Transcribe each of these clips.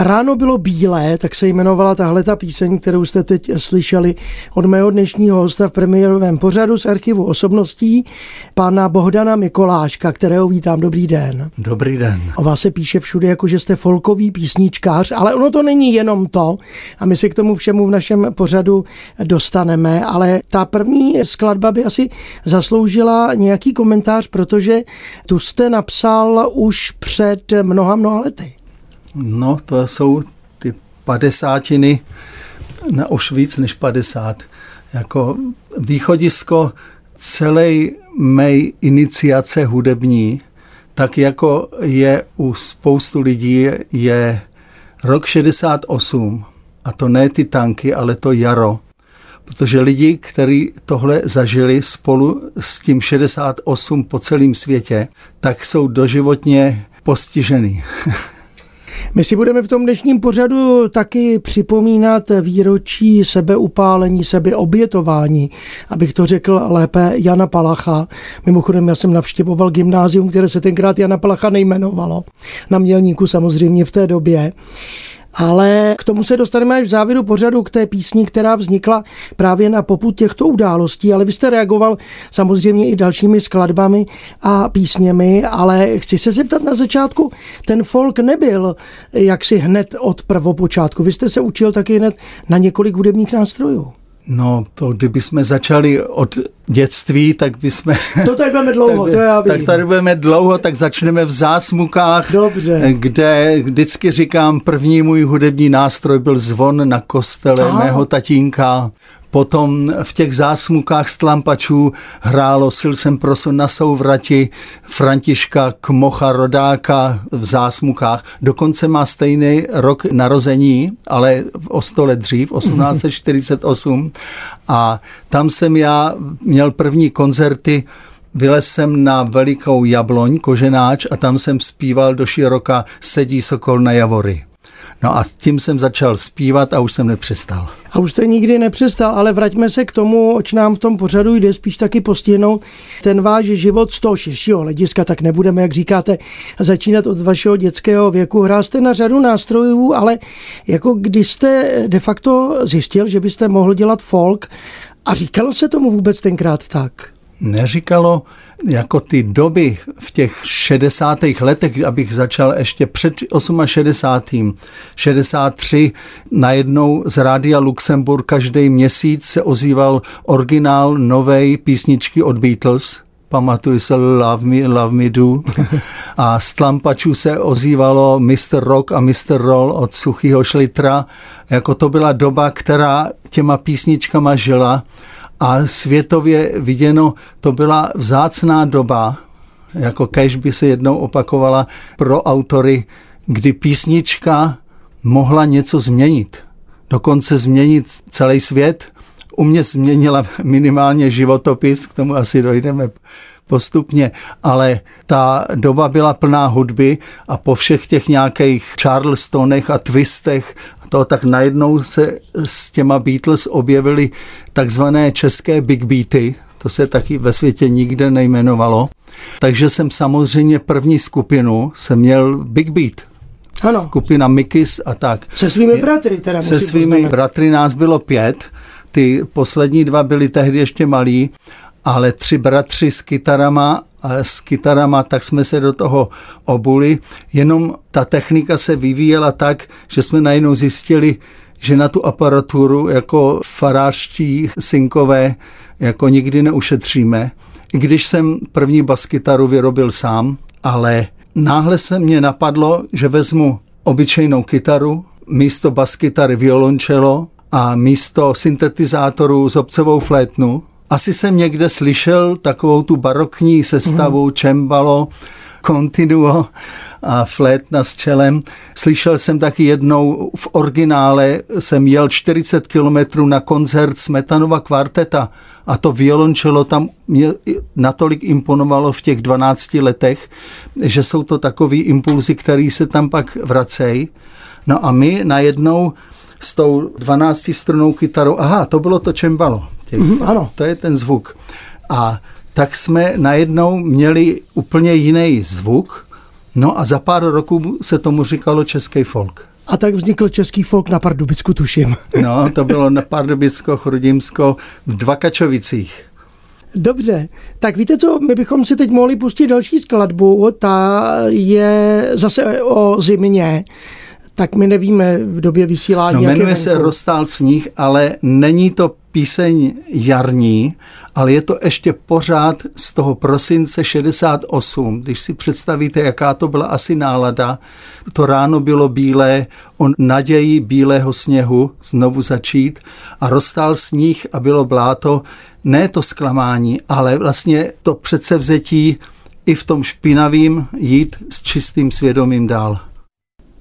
Ráno bylo bílé, tak se jmenovala tahleta píseň, kterou jste teď slyšeli od mého dnešního hosta v premiérovém pořadu z archivu osobností, pana Bohdana Mikoláška, kterého vítám. Dobrý den. Dobrý den. O vás se píše všude, jako že jste folkový písničkář, ale ono to není jenom to a my se k tomu všemu v našem pořadu dostaneme, ale ta první skladba by asi zasloužila nějaký komentář, protože tu jste napsal už před mnoha lety. No, to jsou ty padesátiny, na už víc než 50. Jako východisko celé mé iniciace hudební, tak jako je u spoustu lidí, je rok 68. A to ne ty tanky, ale to jaro. Protože lidi, kteří tohle zažili spolu s tím 68 po celém světě, tak jsou doživotně postižený. My si budeme v tom dnešním pořadu taky připomínat výročí sebeupálení, sebeobětování, abych to řekl lépe, Jana Palacha. Mimochodem, já jsem navštěvoval gymnázium, které se tenkrát Jana Palacha nejmenovalo. Na Mělníku samozřejmě v té době. Ale k tomu se dostaneme až v závěru pořadu, k té písni, která vznikla právě na popud těchto událostí, ale vy jste reagoval samozřejmě i dalšími skladbami a písněmi, ale chci se zeptat na začátku, ten folk nebyl jaksi hned od prvopočátku, vy jste se učil taky hned na několik hudebních nástrojů. No, to kdybychom začali od dětství, tak bychom... To tady budeme dlouho, to já vím. Tak tady budeme dlouho, tak začneme v Zásmukách. Dobře. Kde vždycky říkám, první můj hudební nástroj byl zvon na kostele mého tatínka. Potom v těch Zásmukách stlampačů hrálo Silsem Prosun na souvrati Františka Kmocha rodáka v Zásmukách. Dokonce má stejný rok narození, ale o 100 let dřív, 1848. A tam jsem já měl první koncerty. Vylez jsem na Velikou jabloň, Koženáč, a tam jsem zpíval do široka Sedí sokol na javory. No a tím jsem začal zpívat a už jsem nepřestal. A už jste nikdy nepřestal, ale vraťme se k tomu, oč nám v tom pořadu jde spíš taky postihnout ten váš život z toho širšího hlediska, tak nebudeme, jak říkáte, začínat od vašeho dětského věku. Hrál jste na řadu nástrojů, ale jako když jste de facto zjistil, že byste mohl dělat folk, a říkalo se tomu vůbec tenkrát tak? Neříkalo, jako ty doby v těch 60. letech, abych začal ještě před 68. 63. najednou z Rádia Luxemburg každý měsíc se ozýval originál novej písničky od Beatles. Pamatuju se Love Me Do. A z tlampačů se ozývalo Mr. Rock and Mr. Roll od Suchýho Schlittera. Jako to byla doba, která těma písničkama žila. A světově viděno, to byla vzácná doba, jako kéž by se jednou opakovala pro autory, kdy písnička mohla něco změnit. Dokonce změnit celý svět. U mě změnila minimálně životopis, k tomu asi dojdeme postupně, ale ta doba byla plná hudby a po všech těch nějakých Charlestonech a twistech to tak najednou se s těma Beatles objevily takzvané české Big Beaty, to se taky ve světě nikde nejmenovalo, takže jsem samozřejmě první skupinu jsem měl Big Beat. Ano. Skupina Mikis a tak. Se svými bratry teda. Se svými bratry nás bylo 5, ty poslední 2 byli tehdy ještě malí, ale 3 bratři s kytarama, tak jsme se do toho obuli. Jenom ta technika se vyvíjela tak, že jsme najednou zjistili, že na tu aparaturu jako farářští synkové jako nikdy neušetříme. I když jsem první baskytaru vyrobil sám, ale náhle se mě napadlo, že vezmu obyčejnou kytaru, místo baskytary violončelo a místo syntetizátoru zobcovou flétnu. Asi jsem někde slyšel takovou tu barokní sestavu, čembalo, continuo a flétna s čelem. Slyšel jsem taky jednou v originále, jsem jel 40 kilometrů na koncert Smetanova kvarteta a to violončelo tam mě natolik imponovalo v těch 12 letech, že jsou to takový impulzy, které se tam pak vracejí. No a my najednou s tou 12-strunnou kytarou. Aha, to bylo to čembalo. Ano. To je ten zvuk. A tak jsme najednou měli úplně jiný zvuk, no a za pár roků se tomu říkalo český folk. A tak vznikl český folk na Pardubicku, tuším. No, to bylo na Pardubicko, Chrudimsko, v Dvakačovicích. Dobře, tak víte co, my bychom si teď mohli pustit další skladbu, ta je zase o zimě, tak my nevíme v době vysílání. No, jmenuje se Roztál sníh, ale není to píseň jarní, ale je to ještě pořád z toho prosince 68. Když si představíte, jaká to byla asi nálada, to ráno bylo bílé, o naději bílého sněhu znovu začít a roztál sníh a bylo bláto, ne to zklamání, ale vlastně to předsevzetí i v tom špinavým jít s čistým svědomím dál.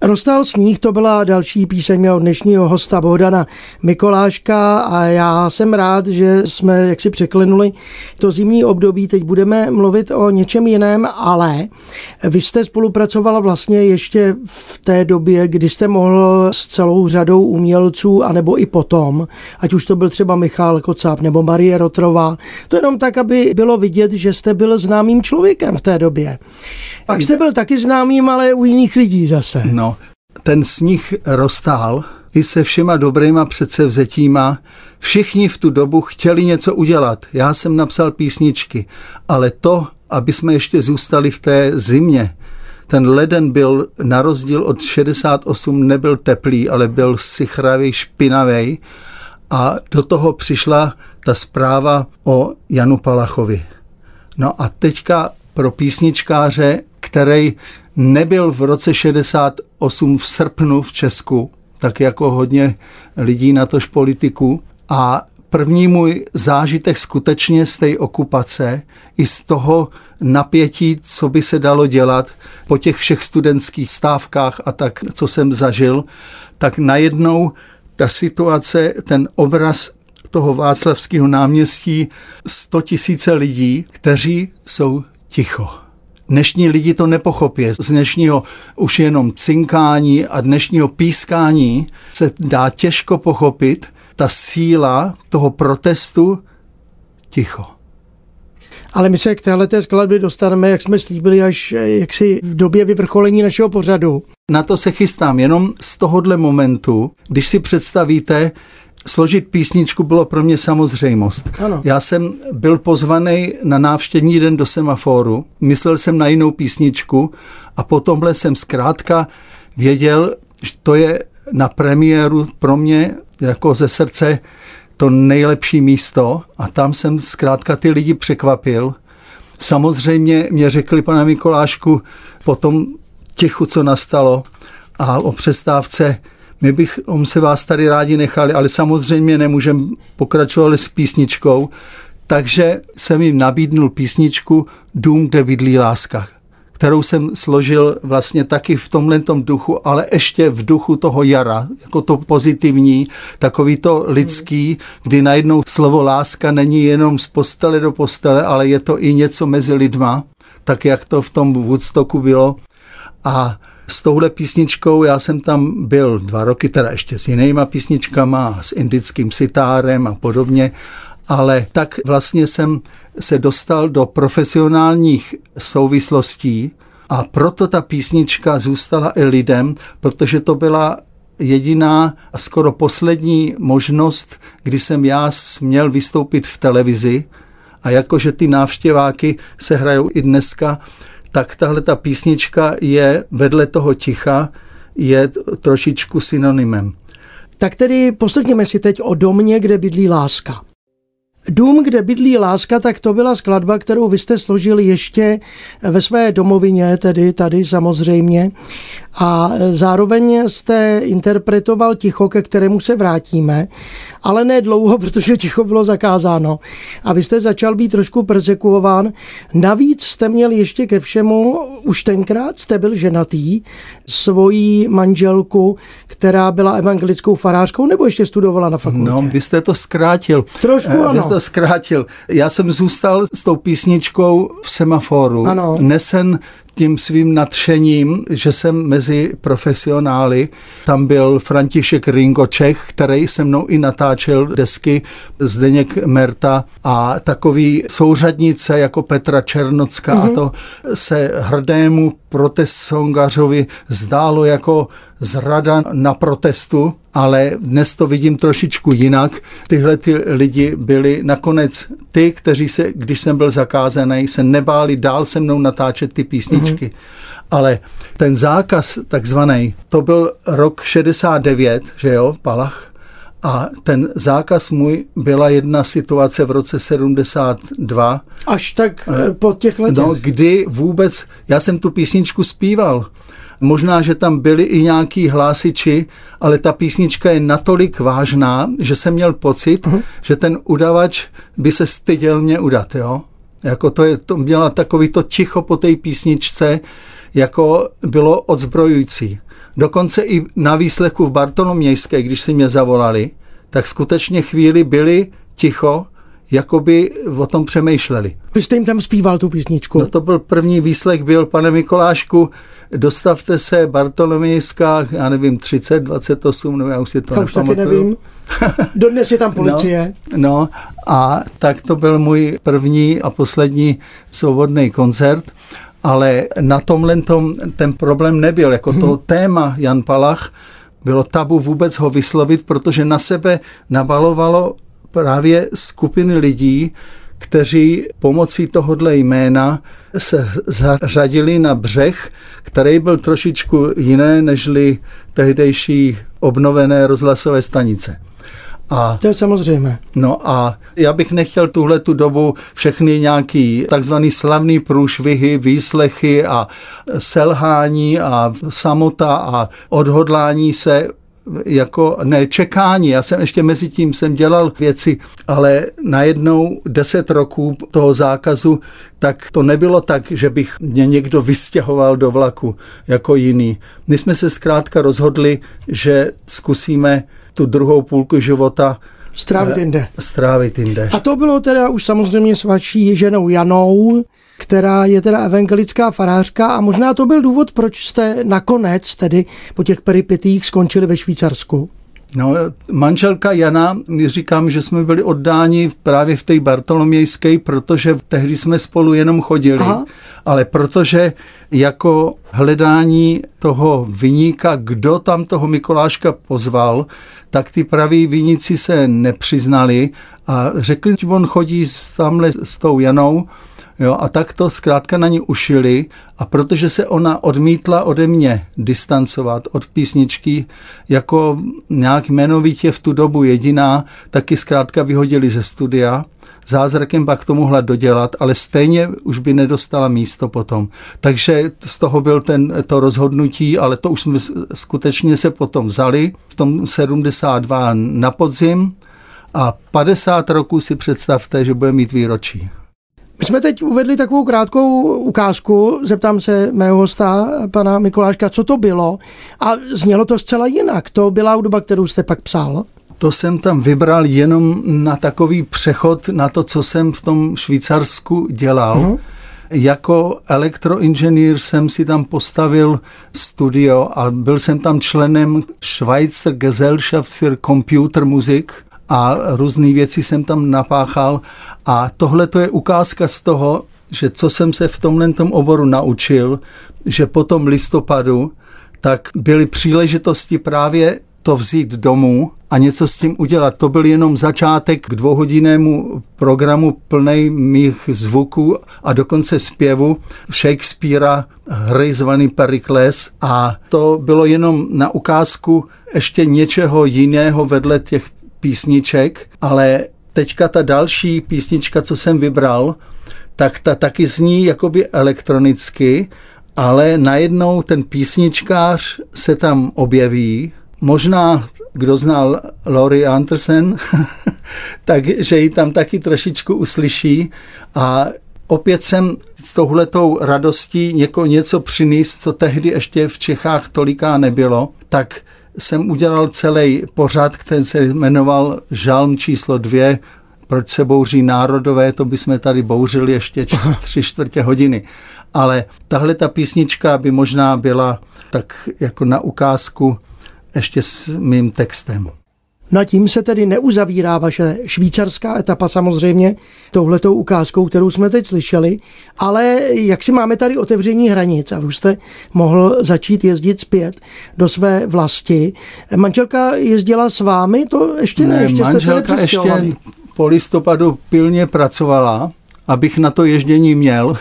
Roztál sníh, to byla další píseň mého dnešního hosta Bohdana Mikoláška a já jsem rád, že jsme jaksi překlenuli to zimní období. Teď budeme mluvit o něčem jiném, ale vy jste spolupracovala vlastně ještě v té době, kdy jste mohl s celou řadou umělců, anebo i potom, ať už to byl třeba Michal Kocáb nebo Marie Rotrova. To jenom tak, aby bylo vidět, že jste byl známým člověkem v té době. Pak jste byl taky známým, ale u jiných lidí zase. No, ten sníh roztál i se všema dobrýma předsevzetíma. Všichni v tu dobu chtěli něco udělat. Já jsem napsal písničky, ale to, aby jsme ještě zůstali v té zimě. Ten leden byl, na rozdíl od 68, nebyl teplý, ale byl sichravý, špinavý. A do toho přišla ta zpráva o Janu Palachovi. No a teďka pro písničkáře, který nebyl v roce 68 v srpnu v Česku, tak jako hodně lidí, natož politiků. A první můj zážitek skutečně z té okupace i z toho napětí, co by se dalo dělat po těch všech studentských stávkách a tak, co jsem zažil, tak najednou ta situace, ten obraz toho Václavského náměstí, 100 000 lidí, kteří jsou ticho. Dnešní lidi to nepochopí. Z dnešního už jenom cinkání a dnešního pískání se dá těžko pochopit ta síla toho protestu ticho. Ale my se k téhleté skladbě dostaneme, jak jsme slíbili, až jaksi v době vyvrcholení našeho pořadu. Na to se chystám. Jenom z tohohle momentu, když si představíte, složit písničku bylo pro mě samozřejmost. Ano. Já jsem byl pozvaný na návštěvní den do Semaforu, myslel jsem na jinou písničku a potomhle jsem zkrátka věděl, že to je na premiéru pro mě jako ze srdce to nejlepší místo a tam jsem zkrátka ty lidi překvapil. Samozřejmě mě řekli, pane Mikolášku, po tom tichu, co nastalo a o přestávce, my bychom se vás tady rádi nechali, ale samozřejmě nemůžeme pokračovat s písničkou, takže jsem jim nabídnul písničku Dům, kde bydlí láska, kterou jsem složil vlastně taky v tomhletom duchu, ale ještě v duchu toho jara, jako to pozitivní, takový to lidský, kdy najednou slovo láska není jenom z postele do postele, ale je to i něco mezi lidma, tak jak to v tom Woodstocku bylo. A s touhle písničkou já jsem tam byl 2 roky, teda ještě s jinýma písničkama, s indickým sitárem a podobně, ale tak vlastně jsem se dostal do profesionálních souvislostí a proto ta písnička zůstala i lidem, protože to byla jediná a skoro poslední možnost, kdy jsem já směl vystoupit v televizi a jakože ty návštěváky se hrajou i dneska, tak tahle ta písnička je vedle toho ticha, je trošičku synonymem. Tak tedy poslechněme si teď o domě, kde bydlí láska. Dům, kde bydlí láska, tak to byla skladba, kterou vy jste složili ještě ve své domovině, tedy tady samozřejmě. A zároveň jste interpretoval ticho, ke kterému se vrátíme, ale ne dlouho, protože ticho bylo zakázáno. A vy jste začal být trošku persekuován. Navíc jste měl ještě ke všemu, už tenkrát jste byl ženatý, svoji manželku, která byla evangelickou farářkou, nebo ještě studovala na fakultě? No, vy jste to zkrátil. Trošku ano. Já jsem zůstal s tou písničkou v Semaforu, ano. Nesen tím svým nadšením, že jsem mezi profesionály. Tam byl František Ringo Čech, který se mnou i natáčel desky, Zdeněk Merta a takový souřadnice jako Petra Černocka a to se hrdému protestsongařovi zdálo jako zrada na protestu, ale dnes to vidím trošičku jinak. Tyhle ty lidi byli nakonec ty, kteří se, když jsem byl zakázaný, se nebáli dál se mnou natáčet ty písničky. Ale ten zákaz takzvaný, to byl rok 69, že jo, Palach? A ten zákaz můj byla jedna situace v roce 72. Až tak po těch letech? No, kdy vůbec, já jsem tu písničku zpíval. Možná, že tam byli i nějaký hlásiči, ale ta písnička je natolik vážná, že jsem měl pocit, že ten udavač by se styděl mě udat, jo? Jako to měla takový to ticho po té písničce, jako bylo odzbrojující. Dokonce i na výslechu v Bartolomějské, když si mě zavolali, tak skutečně chvíli byli ticho, jako by o tom přemýšleli. Vy jste jim tam zpíval tu písničku? No to byl první výslech, byl, pane Mikolášku, dostavte se, Bartolomějská, já nevím, 30, 28, no já už si to nepamatuju. Taky nevím. Dodnes je tam policie. No a tak to byl můj první a poslední svobodný koncert. Ale na tomhle ten problém nebyl. Jako to téma Jan Palach bylo tabu vůbec ho vyslovit, protože na sebe nabalovalo právě skupiny lidí, kteří pomocí tohohle jména se zařadili na břeh, který byl trošičku jiné nežli tehdejší obnovené rozhlasové stanice. A, to je samozřejmě. No a já bych nechtěl tuhle tu dobu všechny nějaký takzvaný slavný průšvihy, výslechy a selhání a samota a odhodlání se jako nečekání. Já jsem ještě mezi tím jsem dělal věci, ale najednou 10 roků toho zákazu, tak to nebylo tak, že bych mě někdo vystěhoval do vlaku jako jiný. My jsme se zkrátka rozhodli, že zkusíme tu druhou půlku života strávit jinde. A to bylo teda už samozřejmě s vaší ženou Janou, která je teda evangelická farářka a možná to byl důvod, proč jste nakonec tedy po těch peripetích skončili ve Švýcarsku. No, manželka Jana, říkám, že jsme byli oddáni právě v té Bartolomějské, protože tehdy jsme spolu jenom chodili. Aha. Ale protože jako hledání toho viníka, kdo tam toho Mikoláška pozval, tak ty praví viníci se nepřiznali a řekli, že on chodí tamhle s tou Janou, jo, a tak to zkrátka na ní ušili a protože se ona odmítla ode mě distancovat od písničky jako nějak jmenovitě v tu dobu jediná, taky zkrátka vyhodili ze studia. Zázrakem pak to mohla dodělat, ale stejně už by nedostala místo potom. Takže z toho byl to rozhodnutí, ale to už jsme skutečně se potom vzali. V tom 72 na podzim a 50 roků si představte, že bude mít výročí. My jsme teď uvedli takovou krátkou ukázku, zeptám se mého hosta, pana Mikoláška, co to bylo a znělo to zcela jinak. To byla hudba, kterou jste pak psal? To jsem tam vybral jenom na takový přechod na to, co jsem v tom Švýcarsku dělal. Jako elektroinženýr jsem si tam postavil studio a byl jsem tam členem Schweizer Gesellschaft für Computer Musik a různý věci jsem tam napáchal a tohle to je ukázka z toho, že co jsem se v tomhle oboru naučil, že po tom listopadu tak byly příležitosti právě to vzít domů a něco s tím udělat. To byl jenom začátek k 2hodinému programu plnej mých zvuků a dokonce zpěvu Shakespearea, hry zvaný Perikles a to bylo jenom na ukázku ještě něčeho jiného vedle těch písniček, ale teďka ta další písnička, co jsem vybral, tak ta taky zní jakoby elektronicky, ale najednou ten písničkář se tam objeví. Možná, kdo znal Laurie Anderson, takže ji tam taky trošičku uslyší a opět jsem s touhletou radostí něco přinést, co tehdy ještě v Čechách toliká nebylo, tak jsem udělal celý pořad, který se jmenoval Žalm číslo 2, proč se bouří národové, to bychom tady bouřili ještě 3/4 hodiny. ale tahle ta písnička by možná byla tak jako na ukázku ještě s mým textem. No a tím se tedy neuzavírá vaše švýcarská etapa samozřejmě touhletou ukázkou, kterou jsme teď slyšeli, ale jak si máme tady otevření hranic a vy jste mohl začít jezdit zpět do své vlasti. Manželka jezdila s vámi? To ještě ne, ještě jste se nepřestěhovali. Manželka ještě po listopadu pilně pracovala, abych na to ježdění měl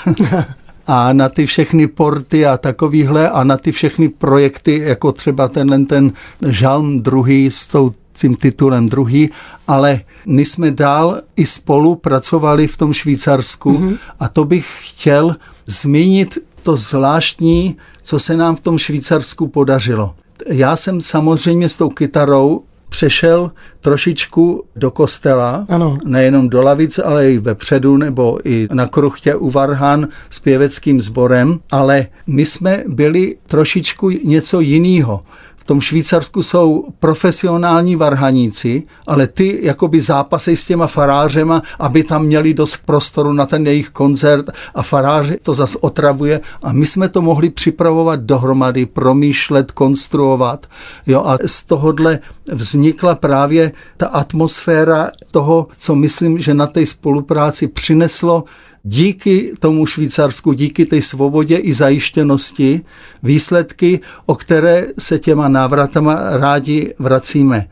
a na ty všechny porty a takovýhle a na ty všechny projekty, jako třeba ten žalm druhý s tím titulem druhý, ale my jsme dál i spolu pracovali v tom Švýcarsku a to bych chtěl zmínit to zvláštní, co se nám v tom Švýcarsku podařilo. Já jsem samozřejmě s tou kytarou přešel trošičku do kostela, ano. Nejenom do lavic, ale i vepředu nebo i na kruchtě u varhan s pěveckým sborem, ale my jsme byli trošičku něco jiného. V tom Švýcarsku jsou profesionální varhaníci, ale ty jakoby zápasejí s těma farářema, aby tam měli dost prostoru na ten jejich koncert a farář to zas otravuje a my jsme to mohli připravovat dohromady, promýšlet, konstruovat. Jo, a z tohohle vznikla právě ta atmosféra toho, co myslím, že na té spolupráci přineslo díky tomu Švýcarsku, díky té svobodě i zajištěnosti výsledky, o které se těma návratama rádi vracíme.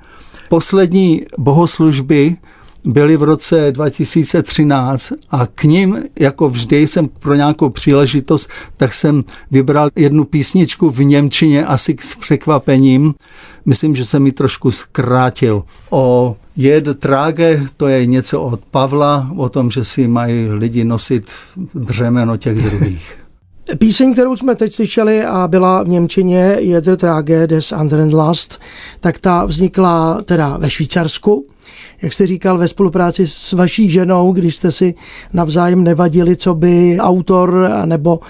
Poslední bohoslužby byly v roce 2013 a k nim, jako vždy jsem pro nějakou příležitost, tak jsem vybral jednu písničku v němčině, asi s překvapením. Myslím, že jsem ji trošku zkrátil. O Jed tráge, to je něco od Pavla, o tom, že si mají lidi nosit břemeno těch druhých. Píseň, kterou jsme teď slyšeli a byla v němčině Jeder Trage des anderen Last, tak ta vznikla teda ve Švýcarsku, jak jste říkal, ve spolupráci s vaší ženou, když jste si navzájem nevadili, co by autor nebo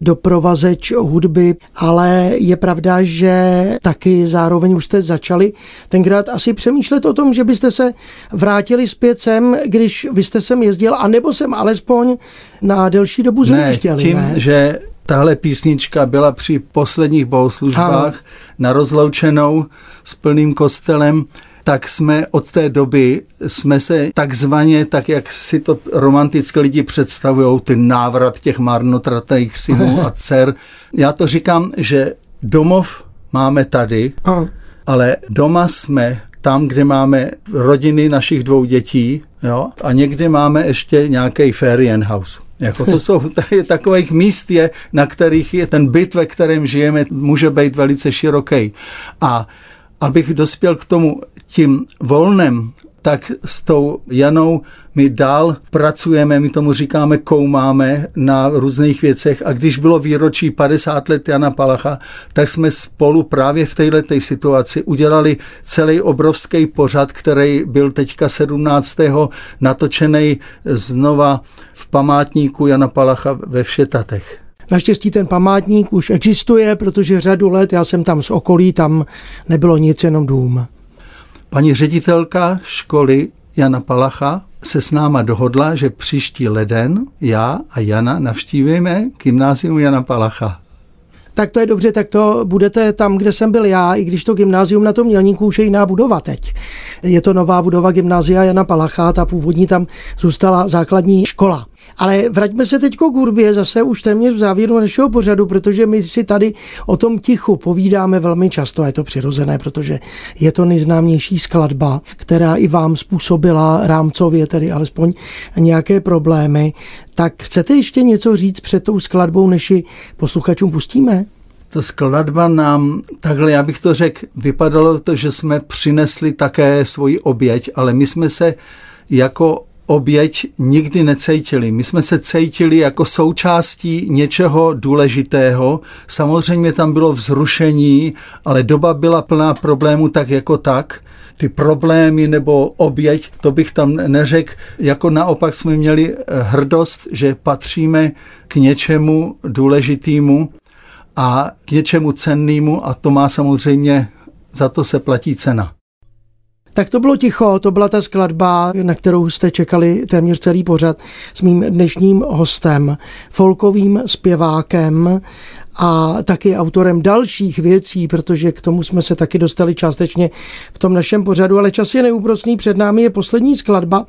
doprovazeč hudby, ale je pravda, že taky zároveň už jste začali tenkrát asi přemýšlet o tom, že byste se vrátili zpět sem, když vy jste sem jezdil, anebo sem alespoň na delší dobu zajížděli. Že tahle písnička byla při posledních bohoslužbách na rozloučenou s plným kostelem, tak jsme od té doby, jsme se takzvaně, tak jak si to romantické lidi představují, ten návrat těch marnotratných synů a dcer. Já to říkám, že domov máme tady, ale doma jsme tam, kde máme rodiny našich dvou dětí, jo, a někdy máme ještě nějaký Ferienhaus. Jako to jsou takových míst, na kterých je ten byt, ve kterém žijeme, může být velice široký. A abych dospěl k tomu tím volnem, tak s tou Janou my dál pracujeme, my tomu říkáme, koumáme na různých věcech a když bylo výročí 50 let Jana Palacha, tak jsme spolu právě v této situaci udělali celý obrovský pořad, který byl teďka 17. natočený znova v památníku Jana Palacha ve Všetatech. Naštěstí ten památník už existuje, protože řadu let já jsem tam z okolí, tam nebylo nic, jenom dům. Paní ředitelka školy Jana Palacha se s náma dohodla, že příští leden já a Jana navštívíme gymnázium Jana Palacha. Tak to je dobře, tak to budete tam, kde jsem byl já, i když to gymnázium na tom Mělníku už je jiná budova teď. Je to nová budova gymnázia Jana Palacha, ta původní tam zůstala základní škola. Ale vraťme se teď k hudbě, zase už téměř v závěru našeho pořadu, protože my si tady o tom tichu povídáme velmi často a je to přirozené, protože je to nejznámější skladba, která i vám způsobila rámcově, tedy alespoň nějaké problémy. Tak chcete ještě něco říct před tou skladbou, než ji posluchačům pustíme? Ta skladba nám, takhle já bych to řekl, vypadalo to, že jsme přinesli také svoji oběť, ale my jsme se jako oběť nikdy necítili. My jsme se cítili jako součástí něčeho důležitého. Samozřejmě tam bylo vzrušení, ale doba byla plná problémů tak jako tak. Ty problémy nebo oběť, to bych tam neřekl. Jako naopak jsme měli hrdost, že patříme k něčemu důležitému a k něčemu cennému a to má samozřejmě, za to se platí cena. Tak to bylo Ticho, to byla ta skladba, na kterou jste čekali téměř celý pořad s mým dnešním hostem, folkovým zpěvákem a taky autorem dalších věcí, protože k tomu jsme se taky dostali částečně v tom našem pořadu, ale čas je neúprosný, před námi je poslední skladba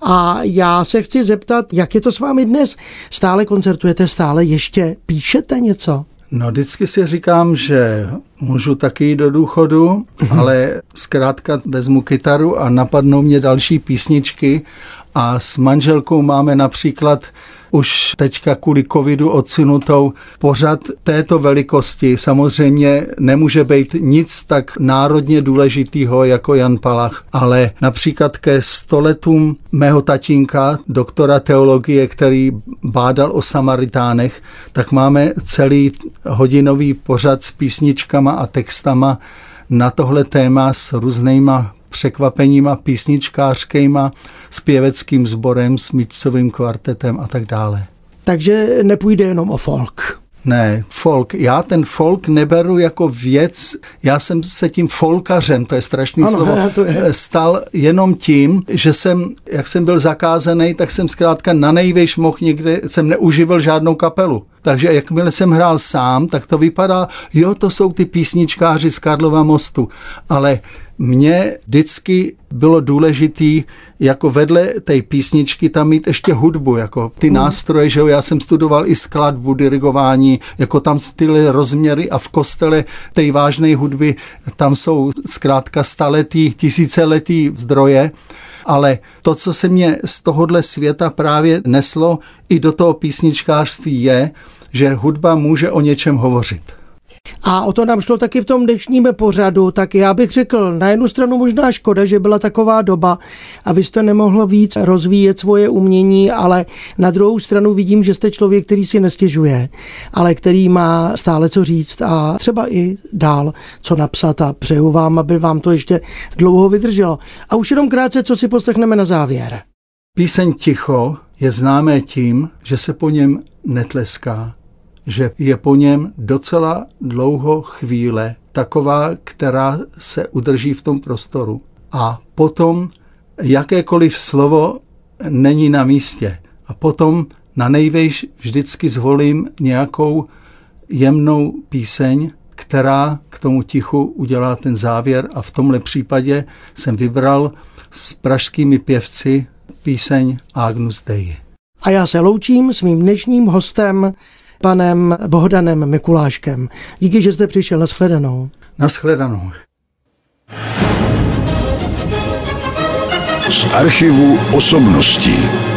a já se chci zeptat, jak je to s vámi dnes? Stále koncertujete, stále ještě píšete něco? No, vždycky si říkám, že můžu taky jít do důchodu, ale zkrátka vezmu kytaru a napadnou mě další písničky a s manželkou máme například už teďka kvůli covidu odsunutou pořad této velikosti. Samozřejmě nemůže být nic tak národně důležitýho jako Jan Palach, ale například ke 100 letům mého tatínka, doktora teologie, který bádal o Samaritánech, tak máme celý hodinový pořad s písničkama a textama na tohle téma s různýma překvapeníma písničkářkejma, s pěveckým sborem, s Míčcovým kvartetem a tak dále. Takže nepůjde jenom o folk. Ne, folk. Já ten folk neberu jako věc, já jsem se tím folkařem, to je strašné slovo, stal jenom tím, že jsem, jak jsem byl zakázaný, tak jsem zkrátka nanejvejš mohl někde, jsem neuživil žádnou kapelu. Takže jakmile jsem hrál sám, tak to vypadá, jo, to jsou ty písničkáři z Karlova Mostu, ale mně vždycky bylo důležitý jako vedle té písničky tam mít ještě hudbu, jako ty nástroje, že jo, já jsem studoval i skladbu, dirigování, jako tam styly, rozměry a v kostele té vážné hudby, tam jsou zkrátka staletý, tisíciletý zdroje, ale to, co se mě z tohohle světa právě neslo i do toho písničkářství je, že hudba může o něčem hovořit. A o to nám šlo taky v tom dnešním pořadu, tak já bych řekl, na jednu stranu možná škoda, že byla taková doba a vy jste nemohl víc rozvíjet svoje umění, ale na druhou stranu vidím, že jste člověk, který si nestěžuje, ale který má stále co říct a třeba i dál co napsat a přeju vám, aby vám to ještě dlouho vydrželo. A už jenom krátce, co si poslechneme na závěr. Píseň Ticho je známé tím, že se po něm netleská, že je po něm docela dlouho chvíle, taková, která se udrží v tom prostoru. A potom jakékoliv slovo není na místě. A potom nanejvejš vždycky zvolím nějakou jemnou píseň, která k tomu tichu udělá ten závěr. A v tomhle případě jsem vybral s pražskými pěvci píseň Agnus Dei. A já se loučím s mým dnešním hostem, panem Bohdanem Mikoláškem. Díky, že jste přišel. Nashledanou. Nashledanou. Z archivu Osobností.